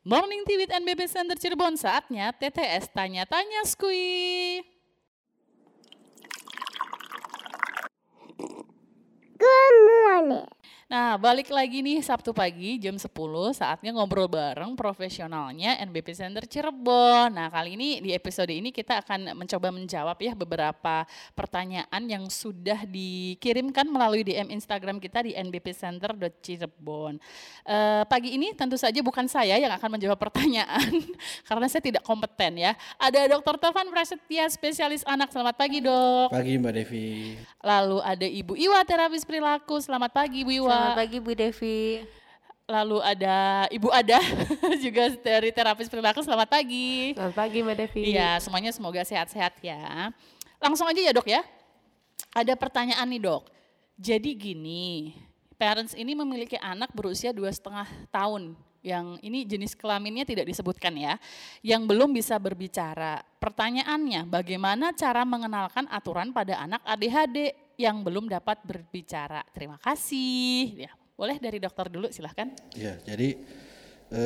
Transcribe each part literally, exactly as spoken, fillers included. Morning Tea with N B P Center Cirebon, saatnya T T S Tanya-Tanya Skui. Good morning. Nah, balik lagi nih Sabtu pagi jam sepuluh, saatnya ngobrol bareng profesionalnya N B P Center Cirebon. Nah, kali ini di episode ini kita akan mencoba menjawab ya beberapa pertanyaan yang sudah dikirimkan melalui D M Instagram kita di n b p center dot cirebon. Uh, pagi ini tentu saja bukan saya yang akan menjawab pertanyaan karena saya tidak kompeten ya. Ada dokter Tofan Prasetya, spesialis anak. Selamat pagi, Dok. Pagi, Mbak Devi. Lalu ada Ibu Iwa, terapis perilaku. Selamat pagi, Ibu Iwa. Selamat pagi, Bu Devi. Lalu ada Ibu Ada juga dari terapis perilaku. Selamat pagi. Selamat pagi, Mbak Devi. Iya, semuanya semoga sehat-sehat ya. Langsung aja ya, Dok ya. Ada pertanyaan nih, Dok. Jadi gini, parents ini memiliki anak berusia dua setengah tahun. Yang ini jenis kelaminnya tidak disebutkan ya, yang belum bisa berbicara. Pertanyaannya, bagaimana cara mengenalkan aturan pada anak A D H D yang belum dapat berbicara? Terima kasih. Ya, boleh dari dokter dulu, silahkan. Ya, jadi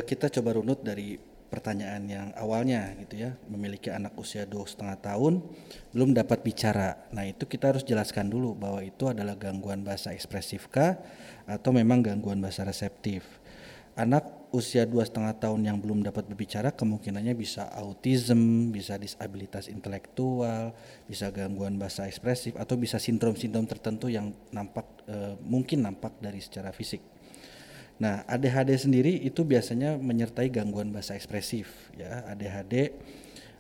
kita coba runut dari pertanyaan yang awalnya gitu ya, memiliki anak usia dua setengah tahun belum dapat bicara. Nah, itu kita harus jelaskan dulu bahwa itu adalah gangguan bahasa ekspresif kah atau memang gangguan bahasa reseptif. Anak usia dua setengah tahun yang belum dapat berbicara kemungkinannya bisa autism, bisa disabilitas intelektual, bisa gangguan bahasa ekspresif, atau bisa sindrom-sindrom tertentu yang nampak e, mungkin nampak dari secara fisik. Nah, A D H D sendiri itu biasanya menyertai gangguan bahasa ekspresif. Ya, A D H D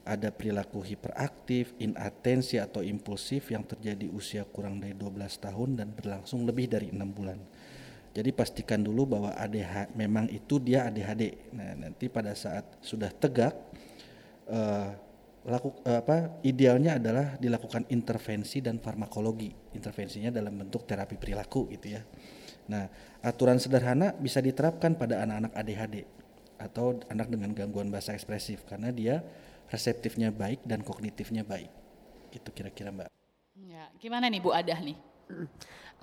ada perilaku hiperaktif, inatensi atau impulsif yang terjadi usia kurang dari dua belas tahun dan berlangsung lebih dari enam bulan. Jadi pastikan dulu bahwa A D H D memang itu dia A D H D. Nah, nanti pada saat sudah tegak, eh, laku, eh, apa, idealnya adalah dilakukan intervensi dan farmakologi. Intervensinya dalam bentuk terapi perilaku gitu ya. Nah, aturan sederhana bisa diterapkan pada anak-anak A D H D atau anak dengan gangguan bahasa ekspresif karena dia reseptifnya baik dan kognitifnya baik. Itu kira-kira, Mbak. Ya, gimana nih Bu Adah nih?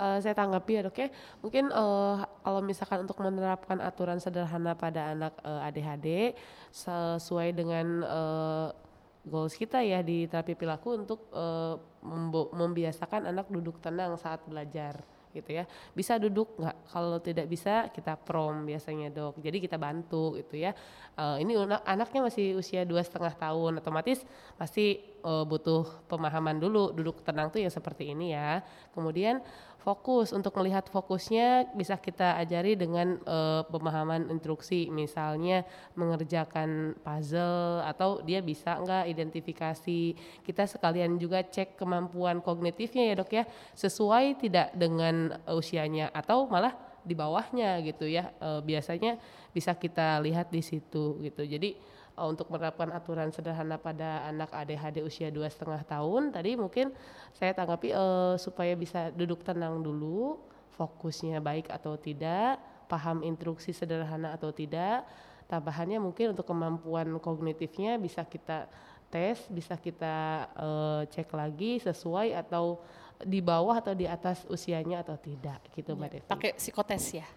Uh, saya tanggapi ya, Dok ya. Mungkin uh, kalau misalkan untuk menerapkan aturan sederhana pada anak uh, A D H D sesuai dengan uh, goals kita ya di terapi perilaku untuk uh, membo- membiasakan anak duduk tenang saat belajar gitu ya. Bisa duduk nggak? Kalau tidak bisa kita prom biasanya, Dok. Jadi kita bantu gitu ya. Uh, ini anak anaknya masih usia dua setengah tahun, otomatis masih uh, butuh pemahaman dulu. Duduk tenang tuh ya seperti ini ya. Kemudian fokus, untuk melihat fokusnya bisa kita ajari dengan uh, pemahaman instruksi, misalnya mengerjakan puzzle atau dia bisa nggak identifikasi. Kita sekalian juga cek kemampuan kognitifnya ya, Dok ya, sesuai tidak dengan usianya atau malah di bawahnya gitu ya, e, biasanya bisa kita lihat di situ gitu. Jadi e, untuk menerapkan aturan sederhana pada anak A D H D usia dua setengah tahun tadi mungkin saya tanggapi e, supaya bisa duduk tenang dulu, fokusnya baik atau tidak, paham instruksi sederhana atau tidak. Tambahannya mungkin untuk kemampuan kognitifnya bisa kita tes, bisa kita e, cek lagi sesuai atau di bawah atau di atas usianya atau tidak gitu, Mbak Devi. Pakai psikotes ya?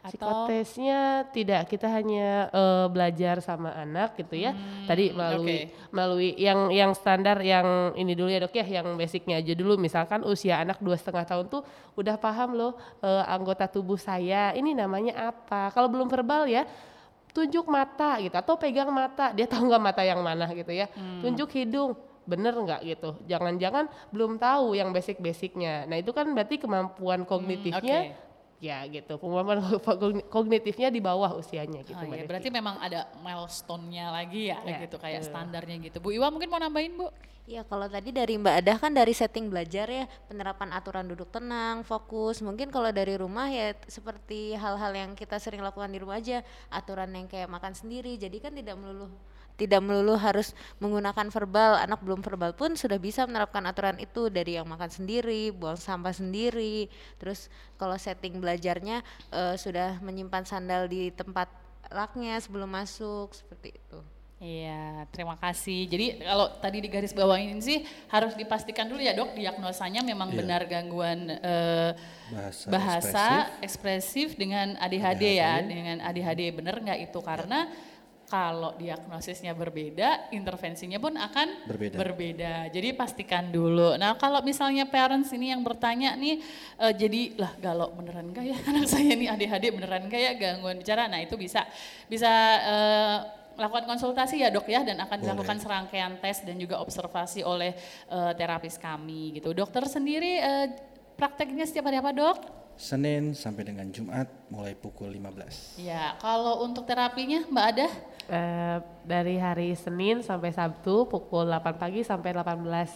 Psikotesnya tidak, kita hanya uh, belajar sama anak gitu ya. Hmm, Tadi melalui okay. melalui yang yang standar yang ini dulu ya, Dok ya, yang basicnya aja dulu. Misalkan usia anak dua setengah tahun tuh udah paham loh uh, anggota tubuh saya ini namanya apa. Kalau belum verbal ya, tunjuk mata gitu atau pegang mata, dia tahu nggak mata yang mana gitu ya. Hmm. Tunjuk hidung. Bener nggak gitu, jangan-jangan belum tahu yang basic-basicnya. Nah itu kan berarti kemampuan kognitifnya, hmm, okay. ya gitu, kemampuan kognitifnya di bawah usianya gitu. Oh, ya, berarti memang ada milestone-nya lagi ya, ya gitu, kayak uh. standarnya gitu. Bu Iwa mungkin mau nambahin, Bu? Ya, kalau tadi dari Mbak Ada kan dari setting belajar ya, penerapan aturan duduk tenang, fokus. Mungkin kalau dari rumah ya seperti hal-hal yang kita sering lakukan di rumah aja, aturan yang kayak makan sendiri, jadi kan tidak melulu tidak melulu harus menggunakan verbal. Anak belum verbal pun sudah bisa menerapkan aturan itu, dari yang makan sendiri, buang sampah sendiri. Terus kalau setting belajarnya uh, sudah menyimpan sandal di tempat raknya sebelum masuk, seperti itu. Iya, terima kasih. Jadi kalau tadi di garis bawahin sih harus dipastikan dulu ya, Dok, diagnosanya memang iya. benar gangguan uh, bahasa, bahasa ekspresif. ekspresif dengan A D H D, A D H D ya, dengan A D H D benar nggak itu, karena ya. kalau diagnosisnya berbeda, intervensinya pun akan berbeda. berbeda. Jadi pastikan dulu. Nah kalau misalnya parents ini yang bertanya nih, uh, jadi lah galau beneran gak ya anak saya nih A D H D beneran gak ya gangguan bicara. Nah itu bisa bisa uh, lakukan konsultasi ya dok ya, dan akan dilakukan serangkaian tes dan juga observasi oleh uh, terapis kami gitu. Dokter sendiri uh, prakteknya setiap hari apa dok? Senin sampai dengan Jumat mulai pukul lima belas. Ya, kalau untuk terapinya Mbak Ada? Uh, dari hari Senin sampai Sabtu pukul delapan pagi sampai delapan belas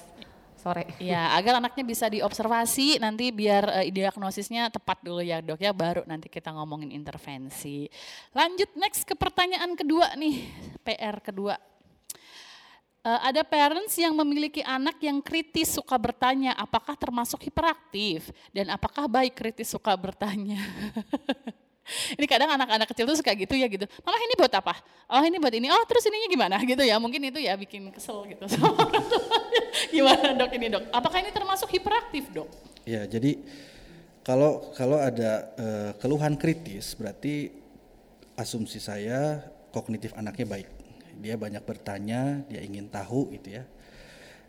sore. Ya, agar anaknya bisa diobservasi nanti biar uh, diagnosisnya tepat dulu ya dok ya, baru nanti kita ngomongin intervensi. Lanjut next ke pertanyaan kedua nih, P R kedua. Uh, ada parents yang memiliki anak yang kritis suka bertanya apakah termasuk hiperaktif dan apakah baik kritis suka bertanya. Ini kadang anak-anak kecil tuh suka gitu ya gitu, mama ini buat apa? Oh ini buat ini, oh terus ininya gimana gitu ya, mungkin itu ya bikin kesel gitu sama orang tuanya. Gimana dok ini dok, apakah ini termasuk hiperaktif dok? Ya jadi kalau kalau ada uh, keluhan kritis berarti asumsi saya kognitif anaknya baik. Dia banyak bertanya, dia ingin tahu gitu ya.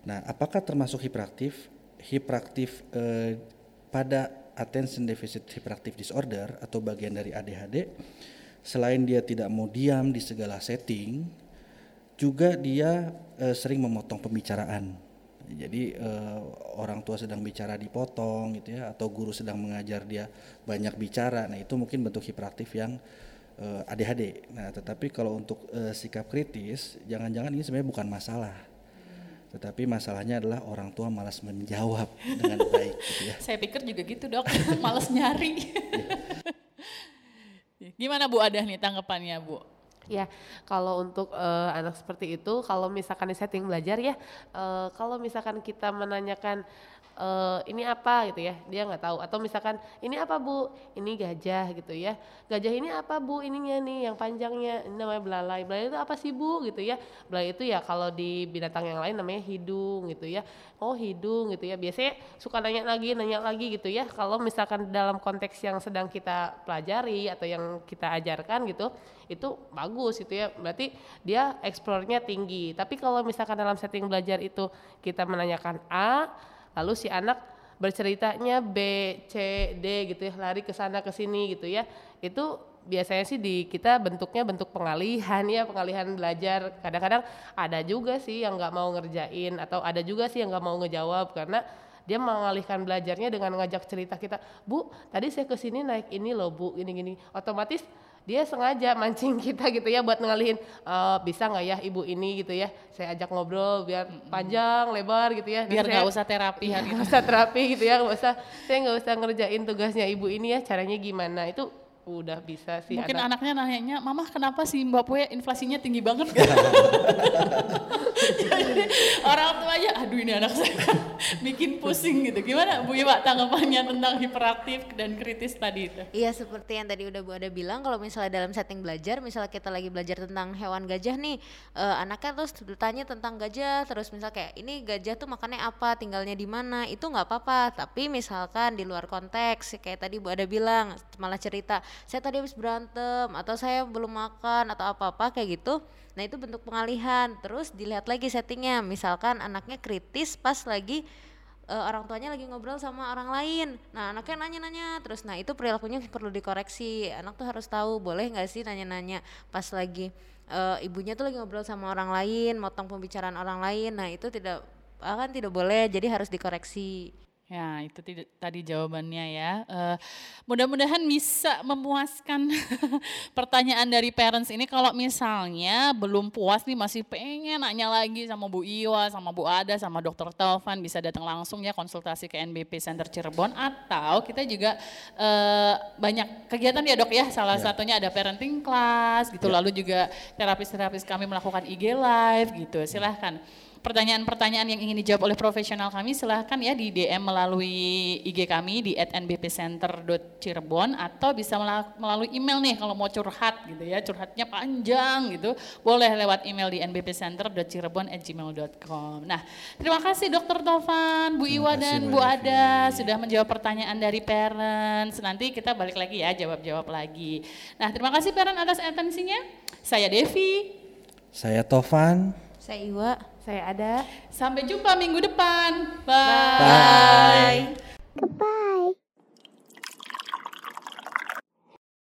Nah, apakah termasuk hiperaktif? Hiperaktif eh, pada attention deficit hyperactive disorder atau bagian dari A D H D, selain dia tidak mau diam di segala setting, juga dia eh, sering memotong pembicaraan. Jadi eh, orang tua sedang bicara dipotong gitu ya, atau guru sedang mengajar dia banyak bicara. Nah, itu mungkin bentuk hiperaktif yang A D H D. Nah, tetapi kalau untuk uh, sikap kritis, jangan-jangan ini sebenarnya bukan masalah. Tetapi masalahnya adalah orang tua malas menjawab dengan baik. Gitu ya. Saya pikir juga gitu dok, malas nyari. Gimana Bu Adah nih tanggapannya Bu? Ya, kalau untuk uh, anak seperti itu, kalau misalkan di setting belajar ya, uh, kalau misalkan kita menanyakan Uh, ini apa gitu ya, dia nggak tahu. Atau misalkan ini apa bu, ini gajah gitu ya, gajah ini apa bu, ininya nih yang panjangnya, ini namanya belalai. Belalai itu apa sih bu gitu ya, belalai itu ya kalau di binatang yang lain namanya hidung gitu ya, oh hidung gitu ya. Biasanya suka nanya lagi, nanya lagi gitu ya. Kalau misalkan dalam konteks yang sedang kita pelajari atau yang kita ajarkan gitu, itu bagus gitu ya, berarti dia eksplornya tinggi. Tapi kalau misalkan dalam setting belajar itu kita menanyakan A, lalu si anak berceritanya B, C, D gitu ya, lari ke sana ke sini gitu ya. Itu biasanya sih di kita bentuknya bentuk pengalihan ya, pengalihan belajar. Kadang-kadang ada juga sih yang nggak mau ngerjain atau ada juga sih yang nggak mau ngejawab karena dia mengalihkan belajarnya dengan ngajak cerita kita. Bu, tadi saya ke sini naik ini loh bu, gini-gini. Otomatis dia sengaja mancing kita gitu ya buat ngalihin, e, bisa nggak ya ibu ini gitu ya, saya ajak ngobrol biar panjang lebar gitu ya, biar nggak usah terapi ya, nggak usah terapi gitu ya, nggak usah, saya nggak usah ngerjain tugasnya ibu ini ya, caranya gimana. Itu udah bisa sih mungkin anak. Anaknya nanyanya, mama kenapa sih mbak Pue inflasinya tinggi banget? Jadi orang tua aja, aduh ini anak saya bikin pusing gitu. Gimana Bu Iwa tanggapannya tentang hiperaktif dan kritis tadi itu? Iya seperti yang tadi udah Bu Ada bilang, kalau misalnya dalam setting belajar, misalnya kita lagi belajar tentang hewan gajah nih, eh, anaknya terus bertanya tentang gajah, terus misalnya kayak ini gajah tuh makannya apa, tinggalnya di mana, itu nggak apa-apa. Tapi misalkan di luar konteks, kayak tadi Bu Ada bilang, malah cerita saya tadi habis berantem atau saya belum makan atau apa-apa kayak gitu. Nah itu bentuk pengalihan. Terus dilihat lagi settingnya, misalkan anaknya kritis pas lagi e, orang tuanya lagi ngobrol sama orang lain, nah anaknya nanya-nanya terus, nah itu perilakunya perlu dikoreksi. Anak tuh harus tahu boleh gak sih nanya-nanya pas lagi e, ibunya tuh lagi ngobrol sama orang lain, motong pembicaraan orang lain. Nah itu tidak akan tidak boleh, jadi harus dikoreksi. Ya itu tidak, tadi jawabannya ya. Uh, mudah-mudahan bisa memuaskan pertanyaan dari parents ini. Kalau misalnya belum puas nih, masih pengen nanya lagi sama Bu Iwa, sama Bu Ada, sama Dokter Tofan, bisa datang langsung ya konsultasi ke N B P Center Cirebon. Atau kita juga uh, banyak kegiatan ya dok ya, salah ya. Satunya ada parenting class gitu, ya. Lalu juga terapis-terapis kami melakukan I G live gitu, silahkan. pertanyaan-pertanyaan yang ingin dijawab oleh profesional kami, silahkan ya di D M melalui I G kami di at n b p center dot cirebon, atau bisa melalui email nih kalau mau curhat gitu ya, curhatnya panjang gitu, boleh lewat email di n b p center dot cirebon at gmail dot com. Nah, terima kasih Dokter Tofan, Bu Iwa dan Bu Ada sudah menjawab pertanyaan dari parents. Nanti kita balik lagi ya, jawab-jawab lagi. Nah, terima kasih parent atas atensinya. Saya Devi. Saya Tofan. Saya Iwa. Saya Ada. Sampai jumpa minggu depan. Bye. Bye.